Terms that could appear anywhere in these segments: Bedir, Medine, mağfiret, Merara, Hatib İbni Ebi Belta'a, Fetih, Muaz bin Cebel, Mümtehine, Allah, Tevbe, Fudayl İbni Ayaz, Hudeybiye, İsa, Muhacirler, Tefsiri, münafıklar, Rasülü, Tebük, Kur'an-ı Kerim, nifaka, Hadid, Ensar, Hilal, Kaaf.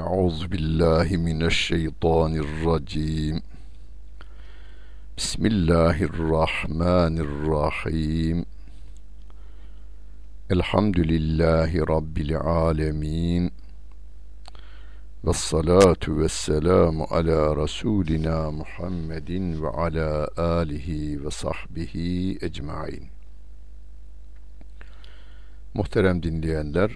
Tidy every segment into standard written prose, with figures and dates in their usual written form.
Euzubillahimineşşeytanirracim. Bismillahirrahmanirrahim. Elhamdülillahi Rabbil alemin. Vessalatu vesselamu ala Rasulina Muhammedin ve ala alihi ve sahbihi ecmain. Muhterem dinleyenler,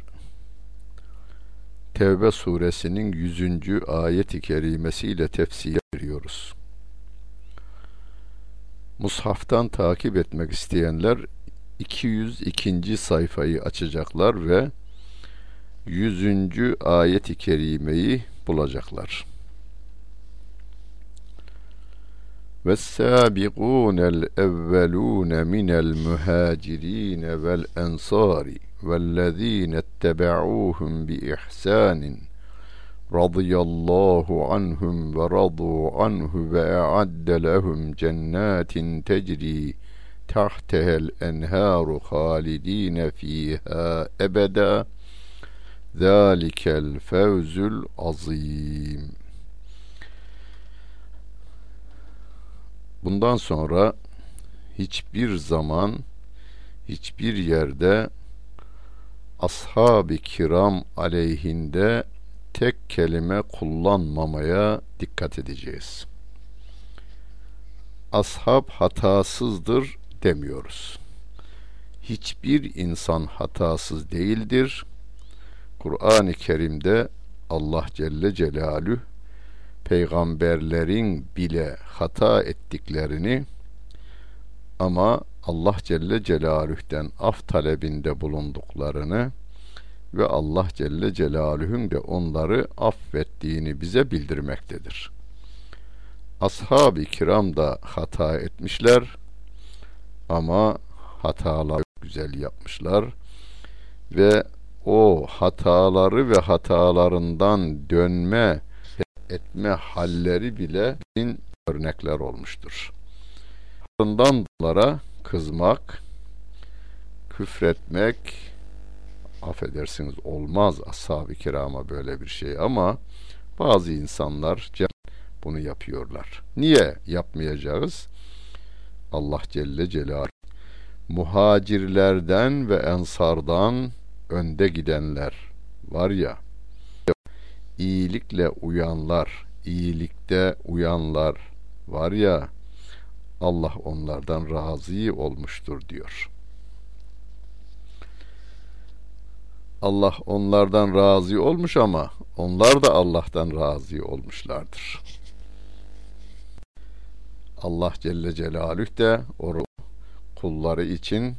Tevbe suresinin 100. ayet-i kerimesiyle tefsir ediyoruz. Mushaftan takip etmek isteyenler 202. sayfayı açacaklar ve 100. ayet-i kerimeyi bulacaklar. وَالسَّابِقُونَ الْاَوَّلُونَ مِنَ الْمُهَاجِرِينَ وَالْاَنْصَارِ وَالَّذ۪ينَ اتَّبَعُوهُمْ بِإِحْسَانٍ رَضِيَ اللّٰهُ عَنْهُمْ وَرَضُوا عَنْهُ وَاَعَدَّ لَهُمْ جَنَّاتٍ تَجْرِي تَحْتَهَا الْاَنْهَارُ خَالِد۪ينَ ف۪يهَا اَبَدًا ذَٰلِكَ الْفَوْزُ الْعَظ۪يمُ. Bundan sonra hiçbir zaman, hiçbir yerde ashab-ı kiram aleyhinde tek kelime kullanmamaya dikkat edeceğiz. Ashab hatasızdır demiyoruz. Hiçbir insan hatasız değildir. Kur'an-ı Kerim'de Allah Celle Celaluhu peygamberlerin bile hata ettiklerini ama Allah Celle Celaluhu'dan af talebinde bulunduklarını ve Allah Celle Celaluhu'nun de onları affettiğini bize bildirmektedir. Ashab-ı kiram da hata etmişler ama hataları güzel yapmışlar ve o hataları ve hatalarından dönme etme halleri bile örnekler olmuştur. Bundan dolayı kızmak, küfretmek, affedersiniz, olmaz ashab-ı kirama böyle bir şey ama bazı insanlar bunu yapıyorlar. Niye yapmayacağız? Allah Celle Celaluhu muhacirlerden ve ensardan önde gidenler var ya, iyilikle uyanlar, iyilikte uyanlar var ya, Allah onlardan razı olmuştur diyor. Allah onlardan razı olmuş ama onlar da Allah'tan razı olmuşlardır. Allah Celle Celaluhu de o kulları için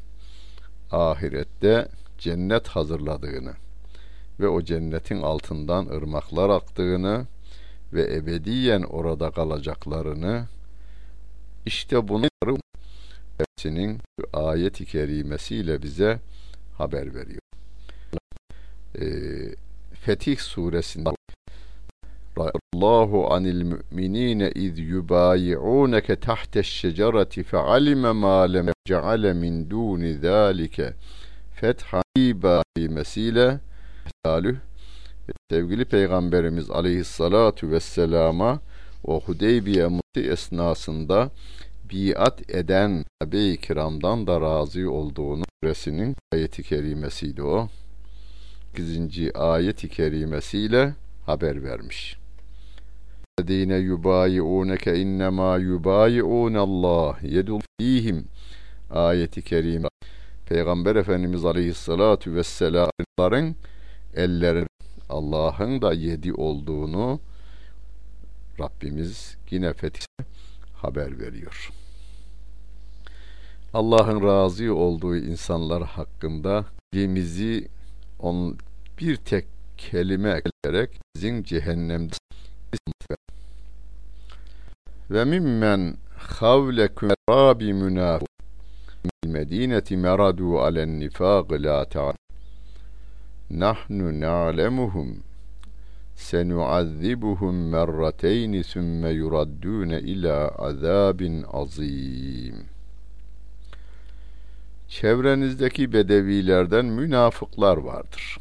ahirette cennet hazırladığını ve o cennetin altından ırmaklar aktığını ve ebediyen orada kalacaklarını, işte bunları hepsinin ayet-i kerimesiyle bize haber veriyor. Fetih suresinde Allahu anil müminine iz yubayi'unke tahte'ş-şecereti fe'alime ma lem ce'ale min duni zalike fethan kelimesiyle sevgili Peygamberimiz Aleyhissalatu vesselama o Hudeybiye muti esnasında biat eden sahabe-i kiramdan da razı olduğunu suresinin ayeti kerimesiydi o. 8. ayeti kerimesiyle haber vermiş. Medine yubayi'unke innema yubayi'unallah yedullahihim ayeti kerime. Peygamber Efendimiz Aleyhissalatu vesselam'ın elleri Allah'ın da yedi olduğunu Rabbimiz yine Fetih'e haber veriyor. Allah'ın razı olduğu insanlar hakkında dilimizi bir tek kelime ederek sizin cehennemde ve mimmen havleküm rabi münafı Medineti meradu alen nifaq la ta'an nahnu na'lemuhum senu'azzibuhum merrateyn sümme yuraddune ila azabin azim. Çevrenizdeki bedevilerden münafıklar vardır.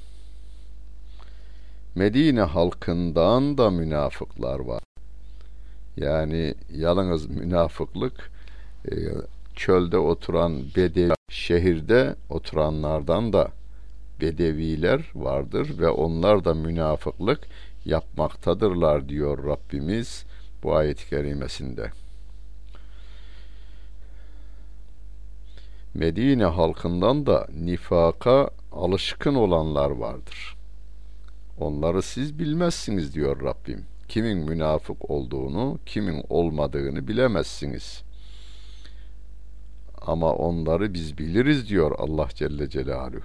Medine halkından da münafıklar var. Yani yalnız münafıklık çölde oturan bedevi, şehirde oturanlardan da bedeviler vardır ve onlar da münafıklık yapmaktadırlar diyor Rabbimiz bu ayet-i kerimesinde. Medine halkından da nifaka alışkın olanlar vardır. Onları siz bilmezsiniz diyor Rabbim. Kimin münafık olduğunu, kimin olmadığını bilemezsiniz. Ama onları biz biliriz diyor Allah Celle Celaluhu.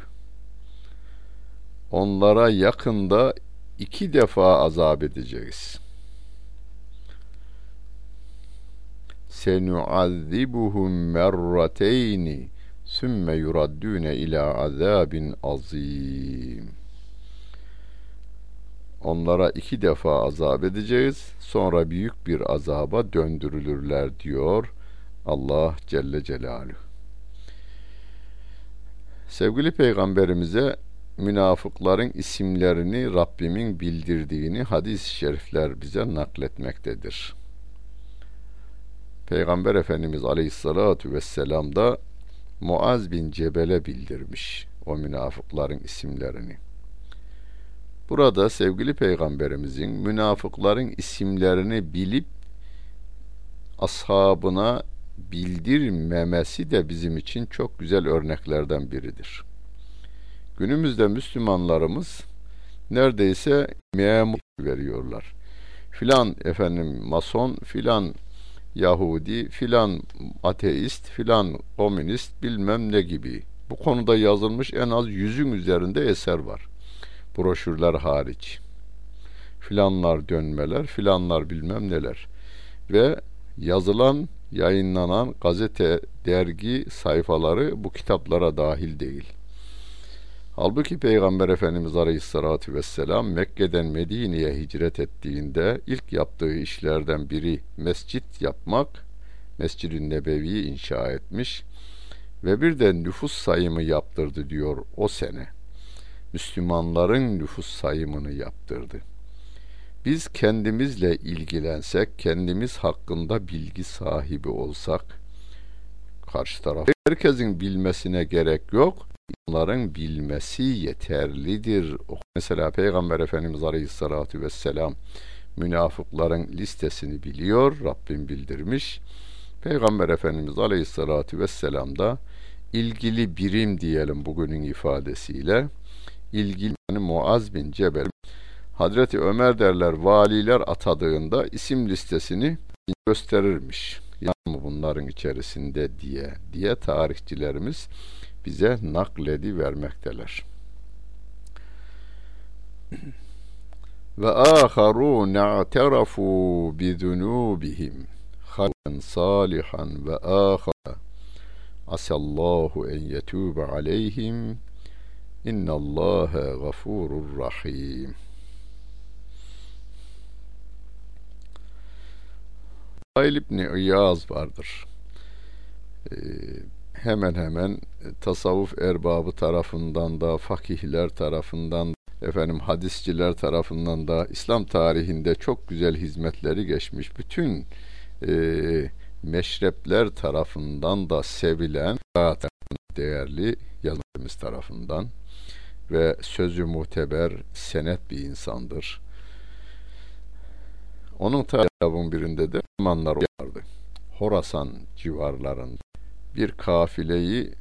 Onlara yakında 2 defa azap edeceğiz. Senu'azzibuhum merrateyni sümme yuraddune ila azabin azim. Onlara 2 defa azap edeceğiz, sonra büyük bir azaba döndürülürler diyor Allah Celle Celaluhu. Sevgili Peygamberimize münafıkların isimlerini Rabbimin bildirdiğini hadis-i şerifler bize nakletmektedir. Peygamber Efendimiz Aleyhissalatu vesselam da Muaz bin Cebel'e bildirmiş o münafıkların isimlerini. Burada sevgili Peygamberimizin münafıkların isimlerini bilip ashabına bildirmemesi de bizim için çok güzel örneklerden biridir. Günümüzde Müslümanlarımız neredeyse memur veriyorlar. Filan efendim mason, filan Yahudi, filan ateist, filan komünist bilmem ne gibi. Bu konuda yazılmış en az 100'ün üzerinde eser var. Broşürler hariç. Filanlar dönmeler, filanlar bilmem neler. Ve yazılan, yayınlanan gazete, dergi sayfaları bu kitaplara dahil değil. Halbuki Peygamber Efendimiz Aleyhisselatü Vesselam Mekke'den Medine'ye hicret ettiğinde ilk yaptığı işlerden biri mescit yapmak, Mescid-i Nebevi'yi inşa etmiş ve bir de nüfus sayımı yaptırdı diyor o sene. Müslümanların nüfus sayımını yaptırdı. Biz kendimizle ilgilensek, kendimiz hakkında bilgi sahibi olsak, karşı taraf herkesin bilmesine gerek yok. Onların bilmesi yeterlidir. Mesela Peygamber Efendimiz Aleyhisselatü Vesselam münafıkların listesini biliyor, Rabbim bildirmiş. Peygamber Efendimiz Aleyhisselatü Vesselam da ilgili birim diyelim bugünün ifadesiyle, ilgili yani Muaz bin Cebel, Hazreti Ömer derler valiler atadığında isim listesini gösterirmiş. Yani bunların içerisinde diye tarihçilerimiz bize nakledi vermekteler. Ve aharun i'terafu bi zunubihim hal'en salihan ve ahara asallahu en yetube aleyhim innallâhe gafurur rahim. Fudayl İbni Ayaz vardır. Hemen hemen tasavvuf erbabı tarafından da, fakihler tarafından da, hadisçiler tarafından da İslam tarihinde çok güzel hizmetleri geçmiş. Bütün meşrepler tarafından da sevilen, değerli yazarımız tarafından ve sözü muteber, senet bir insandır. Onun tarafının birinde de Müslümanlar vardı. Horasan civarlarında bir kafileyi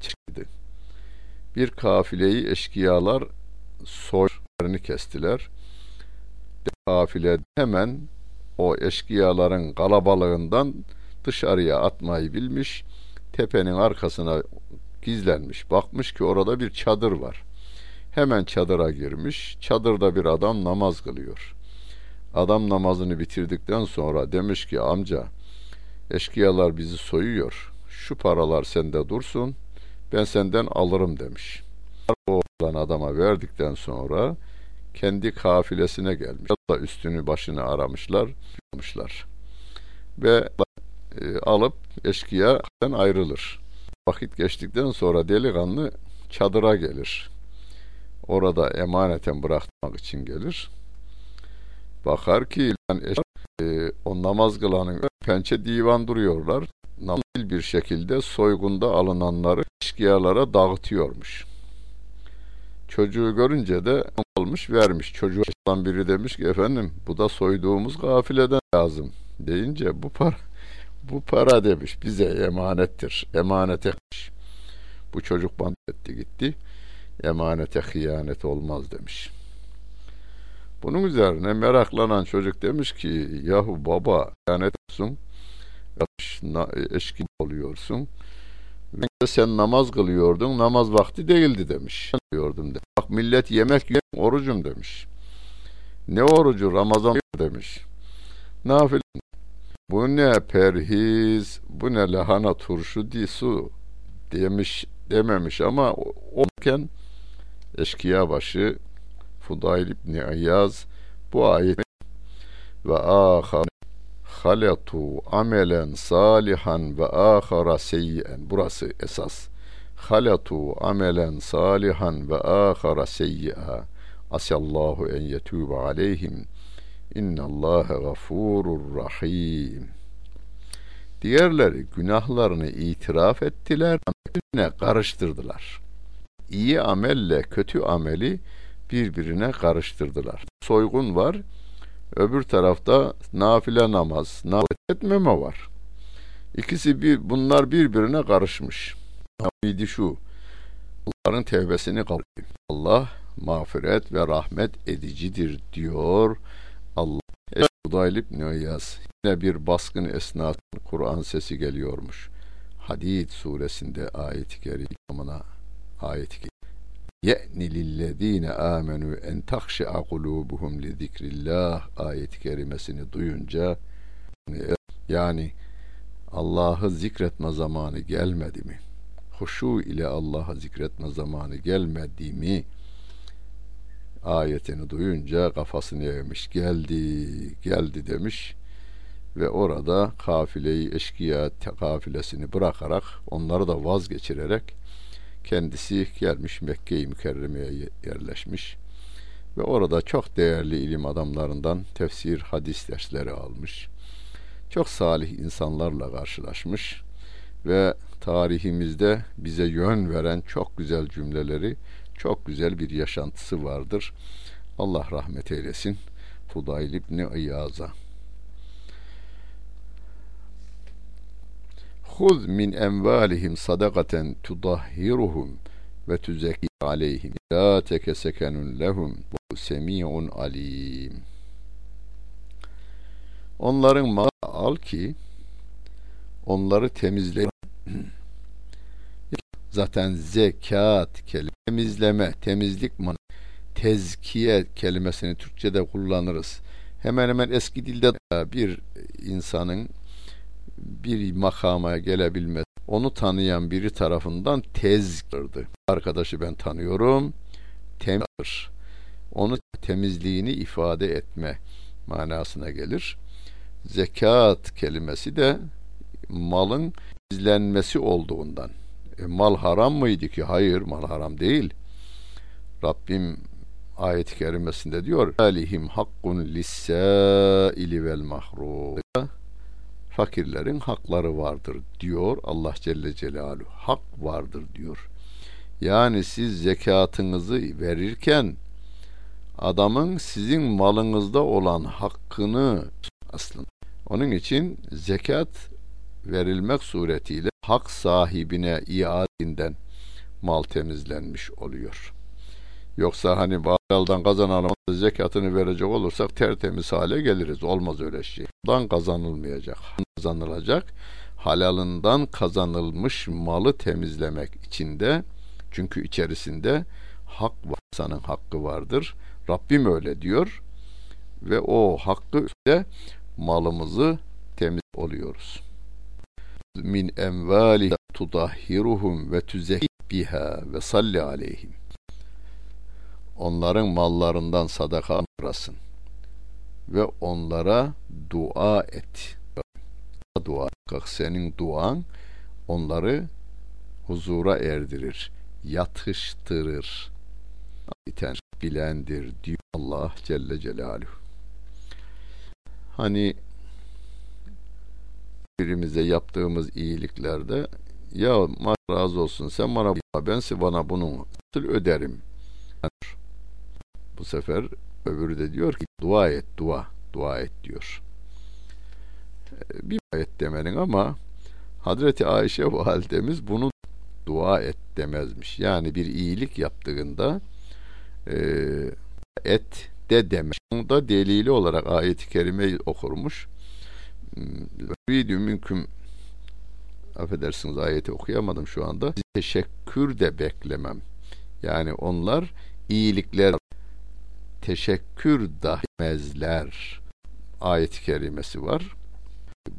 çıktı. Bir kafileyi eşkıyalar soylarını kestiler. Kafile hemen o eşkıyaların kalabalığından dışarıya atmayı bilmiş. Tepenin arkasına gizlenmiş. Bakmış ki orada bir çadır var. Hemen çadıra girmiş. Çadırda bir adam namaz kılıyor. Adam namazını bitirdikten sonra demiş ki amca eşkıyalar bizi soyuyor. Şu paralar sende dursun. Ben senden alırım demiş. O olan adama verdikten sonra kendi kafilesine gelmiş. Hatta üstünü başını aramışlar. Ve alıp eşkıyadan ayrılır. Vakit geçtikten sonra delikanlı çadıra gelir. orada emaneten bırakmak için gelir. Bakar ki o namaz kılanın pençe divan duruyorlar. Namusil bir şekilde soygunda alınanları eşkıyalara dağıtıyormuş. Çocuğu görünce de almış vermiş. Çocuğa biri demiş ki efendim bu da soyduğumuz gafileden lazım deyince bu para demiş bize emanettir. Emanete bu çocuk bandetti gitti. Emanete hıyanet olmaz demiş. Bunun üzerine meraklanan çocuk demiş ki yahu baba hıyanet olsun. Eşkin oluyorsun. Ben de sen namaz kılıyordun. Namaz vakti değildi demiş. Bak millet yemek yiyor. Orucum demiş. Ne orucu? Ramazan demiş. Nafile. Bu ne perhiz, bu ne lahana turşu disu demiş dememiş ama onken eşkıya başı Fudayl İbni Ayaz bu ayet ve ahane haletu amelen salihan ve ahara seyyen. Burası esas. Haletu amelen salihan ve ahara seyya. Asallahu en yetûbe aleyhim. İnnallâhe gafûrurrahîm. Diğerleri günahlarını itiraf ettiler, birbirine karıştırdılar. İyi amelle kötü ameli birbirine karıştırdılar. Soygun var, öbür tarafta nafile namaz, nafile etmeme var. İkisi bunlar birbirine karışmış. Amidi şu, bunların tevbesini kabul edeyim. Allah mağfiret ve rahmet edicidir diyor Allah. Fudayl İbni Ayaz yine bir baskın esnasında Kur'an sesi geliyormuş. Hadid suresinde ayet-i kerimine ayet-i ye'ni lillezine amenu en takşi'a kulubuhum li zikrillah ayet-i kerimesini duyunca yani Allah'ı zikretme zamanı gelmedi mi? Huşu ile Allah'ı zikretme zamanı gelmedi mi? Ayetini duyunca kafasını yemiş. Geldi demiş ve orada kafileyi eşkıya kafilesini bırakarak onları da vazgeçirerek kendisi gelmiş Mekke-i Mükerreme'ye yerleşmiş ve orada çok değerli ilim adamlarından tefsir, hadis dersleri almış. Çok salih insanlarla karşılaşmış ve tarihimizde bize yön veren çok güzel cümleleri, çok güzel bir yaşantısı vardır. Allah rahmet eylesin Fudayl İbni Ayaz'a. Huz min envalihim sadakaten tudahhiruhum ve tuzekki aleyhim la tekesekenun lehum ve semi'un alim. Onların malını al ki onları temizleyin. Zaten zekat kelimesi, temizleme, temizlik manası, tezkiye kelimesini Türkçe'de kullanırız. Hemen hemen eski dilde bir insanın bir makama gelebilmesi, onu tanıyan biri tarafından tezkirdi. Arkadaşı ben tanıyorum, temizdir. Onu temizliğini ifade etme manasına gelir. Zekat kelimesi de malın temizlenmesi olduğundan. Mal haram mıydı ki? Hayır, mal haram değil. Rabbim ayet-i kerimesinde diyor: "Alihim hakkun lis-sâili vel mahrûm." Fakirlerin hakları vardır diyor Allah Celle Celaluhu. Hak vardır diyor. Yani siz zekatınızı verirken adamın sizin malınızda olan hakkını aslında. Onun için zekat verilmek suretiyle hak sahibine iadenden mal temizlenmiş oluyor. Yoksa hani balaldan kazanalım zekatını verecek olursak tertemiz hale geliriz. Olmaz öyle şey. Bundan kazanılmayacak. Kazanılacak. Halalından kazanılmış malı temizlemek içinde, çünkü içerisinde hak var. İnsanın hakkı vardır. Rabbim öyle diyor ve o hakkı ile malımızı temiz oluyoruz. Min envali tudahhiruhum ve tuzekki biha ve salli aleyhim. Onların mallarından sadaka arasın ve onlara dua et. Dua, senin duan onları huzura erdirir, yatıştırır. iten, bilendir diyor Allah Celle Celaluhu. Hani birimize yaptığımız iyiliklerde ya razı olsun sen bana, ben bana bunu öderim. Bu sefer öbürü de diyor ki dua et, dua et diyor. Bir ayet demenin ama Hazreti Ayşe validemiz bunu dua et demezmiş. Yani bir iyilik yaptığında et de demiş. Bunu da delili olarak ayet-i kerimeyi okurmuş. Affedersiniz, ayeti okuyamadım şu anda. Teşekkür de beklemem. Yani onlar iyilikler teşekkür dahi etmezler. Ayet-i kerimesi var.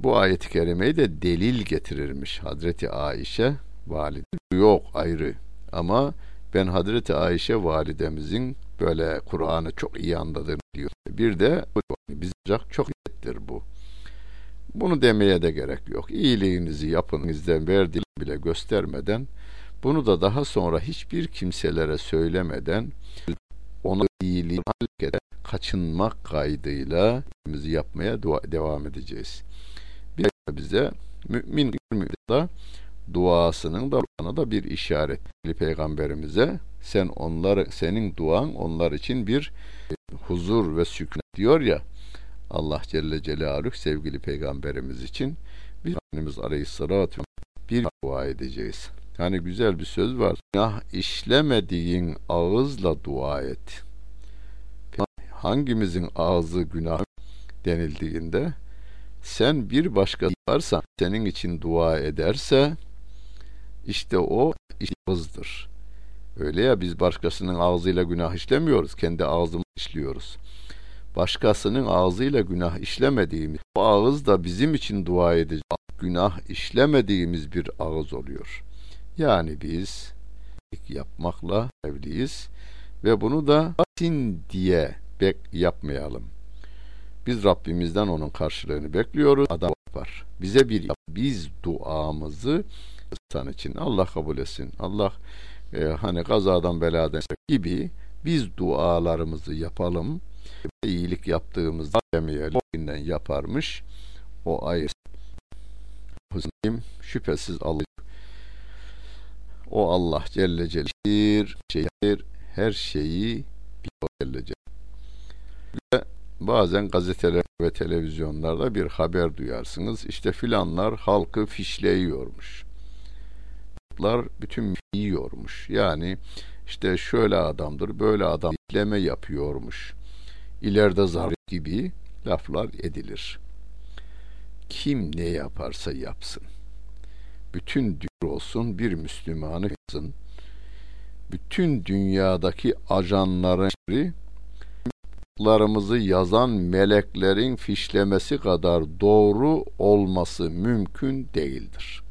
Bu ayet-i kerimeyi de delil getirirmiş Hazreti Ayşe valide. Yok ayrı ama ben Hazreti Ayşe validemizin böyle Kur'an'ı çok iyi anladığını diyor. Bir de biz çok iyettir bu. Bunu demeye de gerek yok. İyiliğinizi yapın, sizden verdiğini bile göstermeden, bunu da daha sonra hiçbir kimselere söylemeden, ona iyiliği kaçınmak kaydıyla yapmaya devam edeceğiz. Bir bize mümin da duasının da bana da bir işaret. Peygamberimize sen onları, senin duan onlar için bir huzur ve sükun diyor ya Allah Celle Celaluhu sevgili peygamberimiz için. Biz Efendimiz Aleyhisselatü bir dua edeceğiz. Yani güzel bir söz var. Günah işlemediğin ağızla dua et. Hangimizin ağzı günah denildiğinde sen bir başkası varsa senin için dua ederse işte o ağızdır. Öyle ya, biz başkasının ağzıyla günah işlemiyoruz. Kendi ağzımızla işliyoruz. Başkasının ağzıyla günah işlemediğimiz, bu ağız da bizim için dua edecek, günah işlemediğimiz bir ağız oluyor. Yani biz yapmakla evliyiz ve bunu da sin diye yapmayalım. Biz Rabbimizden onun karşılığını bekliyoruz. Adam var. Bize bir biz duamızı insan için Allah kabul etsin. Allah hani kazadan beladan gibi biz dualarımızı yapalım. İyilik yaptığımızda demeyelim. O günden yaparmış. O ayet. Şüphesiz Allah. O Allah Celle Celaluhu her şeyi bilir. Bazen gazeteler ve televizyonlarda bir haber duyarsınız. İşte filanlar halkı fişleyiyormuş. Bütün yiyormuş. Yani işte şöyle adamdır, böyle adam fişleme yapıyormuş. İleride zarar gibi laflar edilir. Kim ne yaparsa yapsın. Bütün dünya olsun, bir Müslümanı yapsın. Bütün dünyadaki ajanların larımızı yazan meleklerin fişlemesi kadar doğru olması mümkün değildir.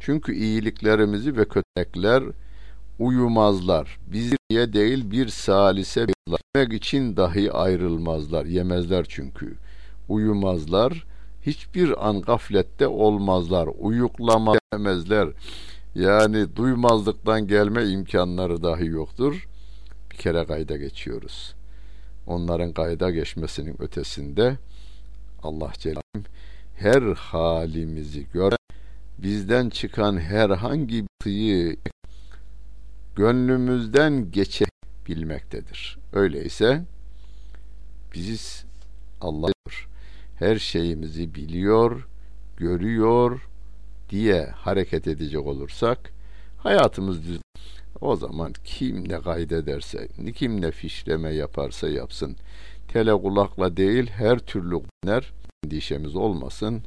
Çünkü iyiliklerimizi ve kötülükler uyumazlar. Bizi değil bir salise yemek için dahi ayrılmazlar. Yemezler çünkü. Uyumazlar. Hiçbir an gaflette olmazlar. Uyuklama yemezler. Yani duymazlıktan gelme imkanları dahi yoktur. Bir kere kayda geçiyoruz. Onların kayda geçmesinin ötesinde Allah Celaluhu her halimizi gören, bizden çıkan herhangi bir tıyı gönlümüzden geçebilmektedir. Öyleyse biziz Allah'tır. Her şeyimizi biliyor, görüyor diye hareket edecek olursak hayatımız düz. O zaman kim ne kaydederse, kim ne fişleme yaparsa yapsın. Tele kulakla değil, her türlü günler endişemiz olmasın.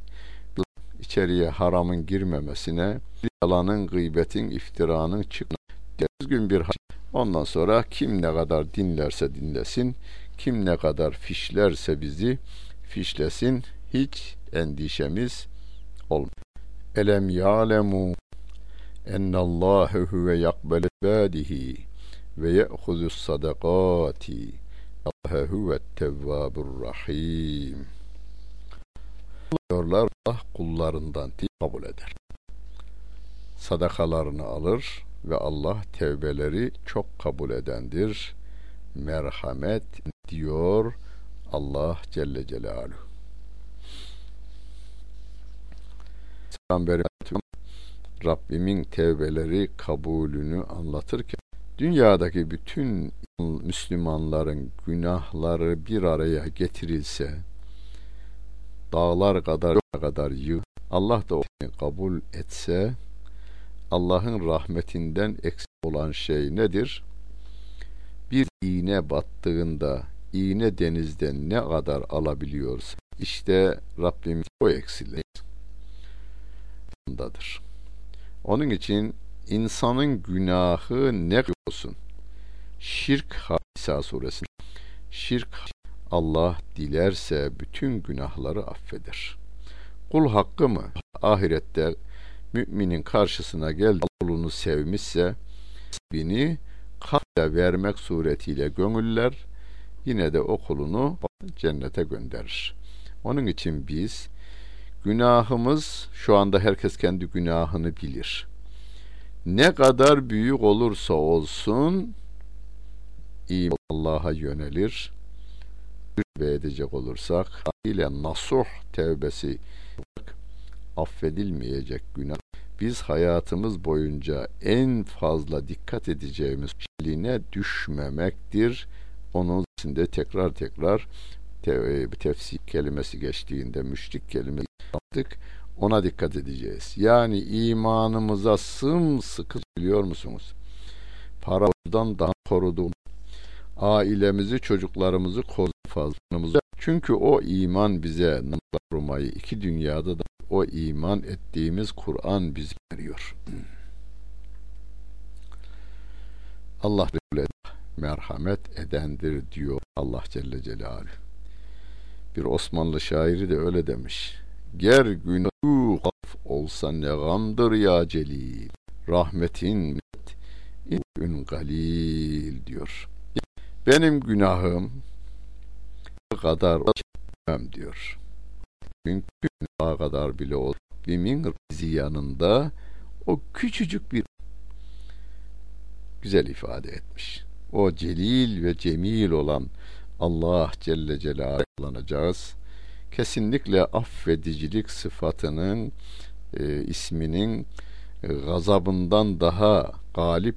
İçeriye haramın girmemesine, yalanın, gıybetin, iftiranın çıkmasına düzgün bir hareket. Ondan sonra kim ne kadar dinlerse dinlesin, kim ne kadar fişlerse bizi fişlesin. Hiç endişemiz olmaz. Elem ya'lemu ennallâhe huve yakbele ibâdihi ve ye'huzus sadakâti Allah'e huve tevvâburrahîm diyorlar. Allah kullarından kabul eder. Sadakalarını alır, ve Allah tevbeleri çok kabul edendir, merhamet diyor Allah Celle Celaluhu. Rabbimin tevbeleri kabulünü anlatırken dünyadaki bütün Müslümanların günahları bir araya getirilse dağlar kadar yığ, Allah da onu kabul etse Allah'ın rahmetinden eksik olan şey nedir? Bir iğne battığında iğne denizden ne kadar alabiliyorsa işte Rabbim o eksikliği ondadır. Onun için insanın günahı ne olsun? Şirk, İsa suresinde. Şirk, Allah dilerse bütün günahları affeder. Kul hakkı mı? Ahirette müminin karşısına geldi, kulunu sevmişse beni katla vermek suretiyle gönüller yine de o kulunu cennete gönderir. Onun için biz günahımız, şu anda herkes kendi günahını bilir. Ne kadar büyük olursa olsun iyi Allah'a yönelir. Tövbe edecek olursak ile nasuh tevbesi affedilmeyecek günah. Biz hayatımız boyunca en fazla dikkat edeceğimiz şeyine düşmemektir. Onun içinde tekrar tefsir kelimesi geçtiğinde müşrik kelimesi yaptık. Ona dikkat edeceğiz. Yani imanımıza sımsıkı, biliyor musunuz? Paradan daha koruduğum ailemizi, çocuklarımızı fazlamızı. Çünkü o iman bize korumayı, iki dünyada da o iman ettiğimiz Kur'an bize veriyor. Allah merhamet edendir diyor Allah Celle Celaluhu. Bir Osmanlı şairi de öyle demiş. Ger günahı af olsa ne gamdır ya celil, rahmetin in galil diyor. Benim günahım kadar olmam diyor. Çünkü ne kadar bile olsa Rabbimin ziyanında o küçücük bir güzel ifade etmiş. O celil ve cemil olan Allah Celle Celaluhu kullanacağız. Kesinlikle affedicilik sıfatının, isminin gazabından daha galip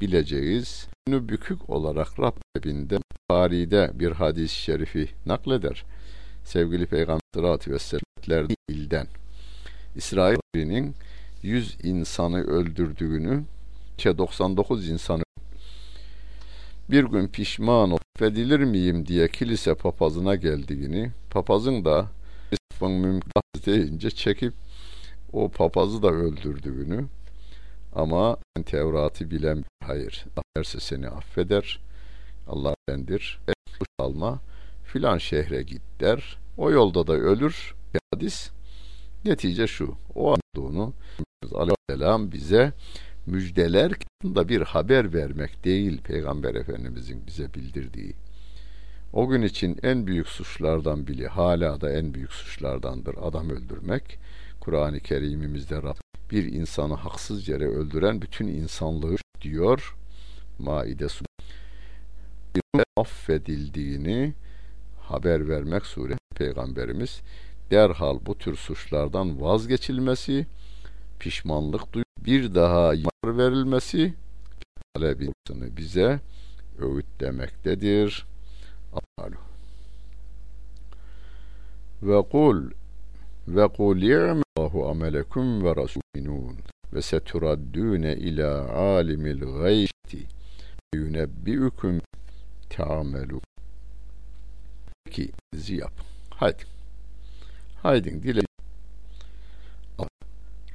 olabileceğiz. Bunu bükük olarak Rabbim'de Buhari'de bir hadis-i şerifi nakleder. Sevgili Peygamber Aleyhisselatü Vesselam'ın ilden İsrail'in 100 insanı öldürdüğünü, 99 insanı bir gün pişman olup affedilir miyim diye kilise papazına geldiğini, papazın da mümkün deyince çekip o papazı da öldürdüğünü, ama Tevrat'ı bilen hayır, affederse seni affeder, Allah bendir, alma, filan şehre git der, o yolda da ölür. Hadis netice şu, o anladığını Aleyhisselam bize müjdeler da bir haber vermek değil, Peygamber Efendimizin bize bildirdiği. O gün için en büyük suçlardan biri, hala da en büyük suçlardandır adam öldürmek. Kur'an-ı Kerim'imizde Rabbim bir insanı haksız yere öldüren bütün insanlığı diyor. Maide suresi affedildiğini haber vermek sureti Peygamberimiz derhal bu tür suçlardan vazgeçilmesi, pişmanlık duyup bir daha yar verilmesi talebini bize öğütlemektedir. Ve kul ya'malu amelekum ve rasulun ve seturaddune ila alimil gaybi yunebbiukum ta'amelu ki ziyap. Haydi dile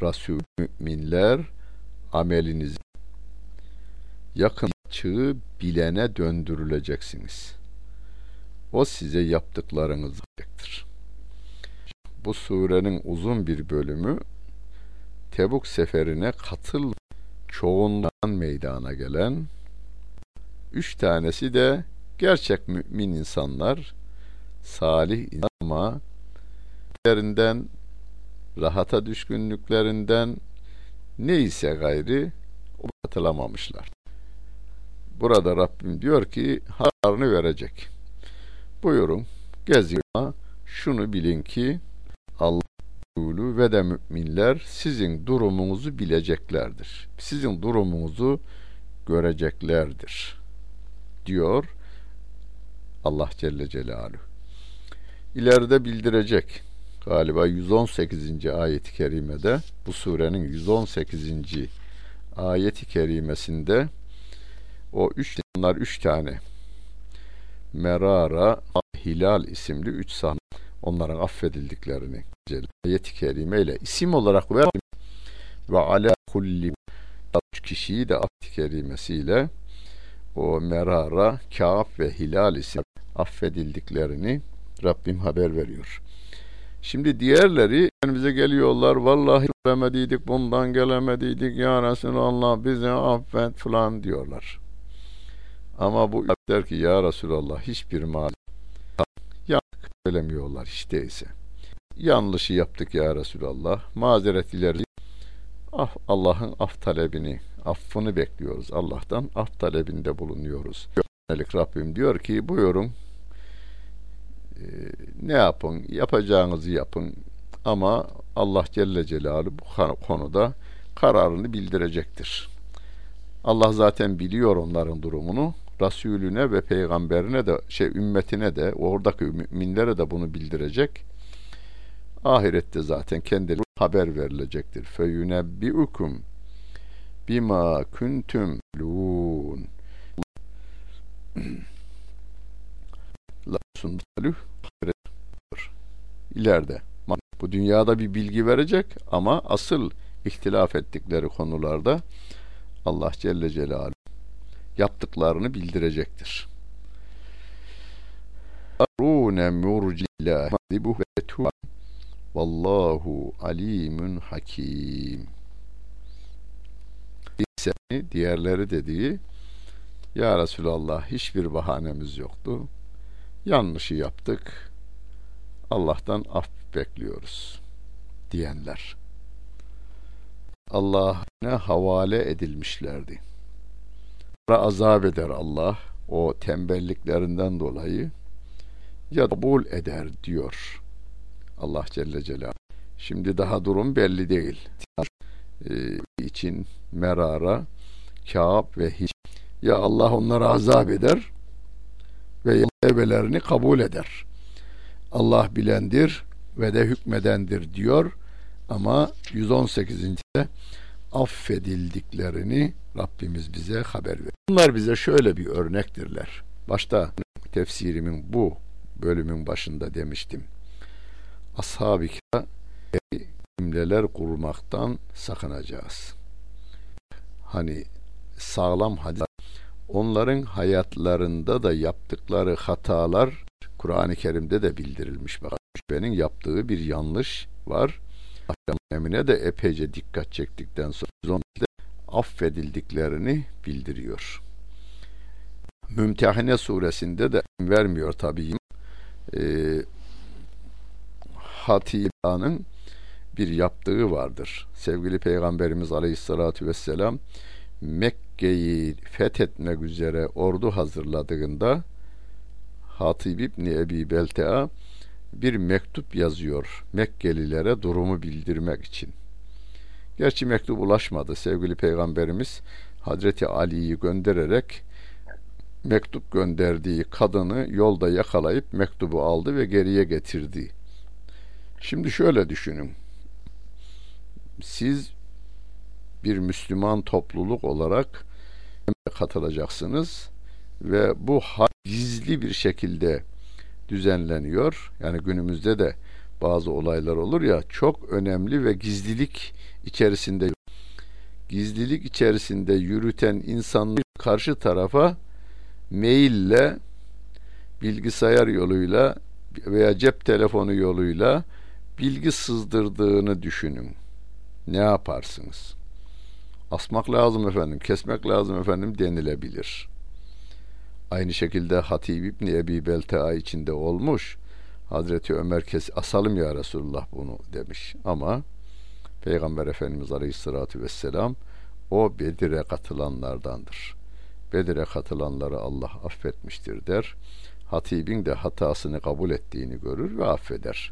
Rasülü müminler amelinizi yakın çığı bilene döndürüleceksiniz. O size yaptıklarınızı diyecektir. Bu surenin uzun bir bölümü Tebük seferine katıl çoğundan meydana gelen, 3 tanesi de gerçek mümin insanlar, salih insanlar ama yerinden, rahata düşkünlüklerinden neyse gayri o katılamamışlar. Burada Rabbim diyor ki hakkını verecek. Buyurun geziyor ama şunu bilin ki Allah Resulü ve de müminler sizin durumunuzu bileceklerdir. Sizin durumunuzu göreceklerdir diyor Allah Celle Celaluhu. İleride bildirecek. Galiba 118. ayet-i kerimede, bu surenin 118. ayet-i kerimesinde o üç tane Merara, Hilal isimli üç sahne, onların affedildiklerini ayet-i kerime ile isim olarak ver ve ala kulli, üç kişiyi de ayet-i kerimesiyle o Merara, Kaaf ve Hilal isimli affedildiklerini Rabbim haber veriyor. Şimdi diğerleri bize geliyorlar, vallahi gelemediydik, bundan gelemediydik ya Resulallah, bizi affet falan diyorlar. Ama bu der ki ya Resulallah hiçbir mal söylemiyorlar hiç değilse. Yanlışı yaptık ya Resulallah, mazeret ileri, Allah'ın af talebini, affını bekliyoruz. Allah'tan af talebinde bulunuyoruz. Rabbim diyor ki buyurun ne yapın? Yapacağınızı yapın. Ama Allah Celle Celaluhu bu konuda kararını bildirecektir. Allah zaten biliyor onların durumunu. Rasülüne ve peygamberine de, ümmetine de, oradaki müminlere de bunu bildirecek. Ahirette zaten kendilerine haber verilecektir. فَيُنَبِّئُكُمْ بِمَا كُنْتُمْ لُونَ İleride bu dünyada bir bilgi verecek ama asıl ihtilaf ettikleri konularda Allah Celle Celaluhu yaptıklarını bildirecektir. Vallahu alimun hakim. Diğerleri dediği ya Resulallah hiçbir bahanemiz yoktu. Yanlışı yaptık. Allah'tan af bekliyoruz diyenler. Allah'a havale edilmişlerdi. Azap eder Allah o tembelliklerinden dolayı ya kabul eder diyor Allah Celle Celaluhu. Şimdi daha durum belli değil. İçin Merara, Kâb ve Hiç. Ya Allah onları azap eder ve tevbelerini kabul eder. Allah bilendir ve de hükmedendir diyor ama 118.'de affedildiklerini Rabbimiz bize haber veriyor. Bunlar bize şöyle bir örnektirler. Başta tefsirimin bu bölümün başında demiştim. Ashab-ı kiram cümleler kurmaktan sakınacağız. Hani sağlam hadis, onların hayatlarında da yaptıkları hatalar Kur'an-ı Kerim'de de bildirilmiş. Bak, benim yaptığı bir yanlış var. Emine de epeyce dikkat çektikten sonra affedildiklerini bildiriyor. Mümtehine suresinde de vermiyor tabii. Hatib'in bir yaptığı vardır. Sevgili Peygamberimiz Aleyhisselatü Vesselam Mekke'yi fethetmek üzere ordu hazırladığında Hatib İbni Ebi Belta'a bir mektup yazıyor Mekkelilere durumu bildirmek için. Gerçi mektup ulaşmadı. Sevgili Peygamberimiz Hazreti Ali'yi göndererek mektup gönderdiği kadını yolda yakalayıp mektubu aldı ve geriye getirdi. Şimdi şöyle düşünün. Siz bir Müslüman topluluk olarak katılacaksınız ve bu gizli bir şekilde düzenleniyor. Yani günümüzde de bazı olaylar olur ya, çok önemli ve gizlilik içerisinde yürüten insanlar karşı tarafa maille, bilgisayar yoluyla veya cep telefonu yoluyla bilgi sızdırdığını düşünün. Ne yaparsınız? Asmak lazım efendim, kesmek lazım efendim denilebilir. Aynı şekilde Hatib İbni Ebi Belta'a içinde olmuş. Hazreti Ömer asalım ya Resulullah bunu demiş. Ama Peygamber Efendimiz Aleyhisselatü Vesselam O Bedir'e katılanlardandır. Bedir'e katılanları Allah affetmiştir der. Hatib'in de hatasını kabul ettiğini görür ve affeder.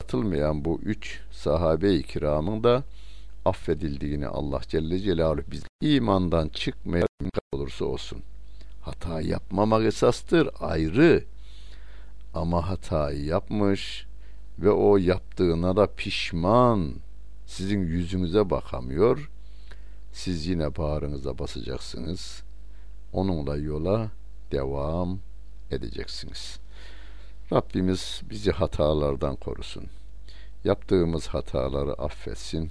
Katılmayan bu üç sahabe-i kiramın da affedildiğini Allah Celle Celaluhu biz imandan çıkmayan olursa olsun. Hata yapmamak esastır, ayrı. Ama hatayı yapmış ve o yaptığına da pişman, sizin yüzünüze bakamıyor. Siz yine bağrınıza basacaksınız. Onunla yola devam edeceksiniz. Rabbimiz bizi hatalardan korusun. Yaptığımız hataları affetsin.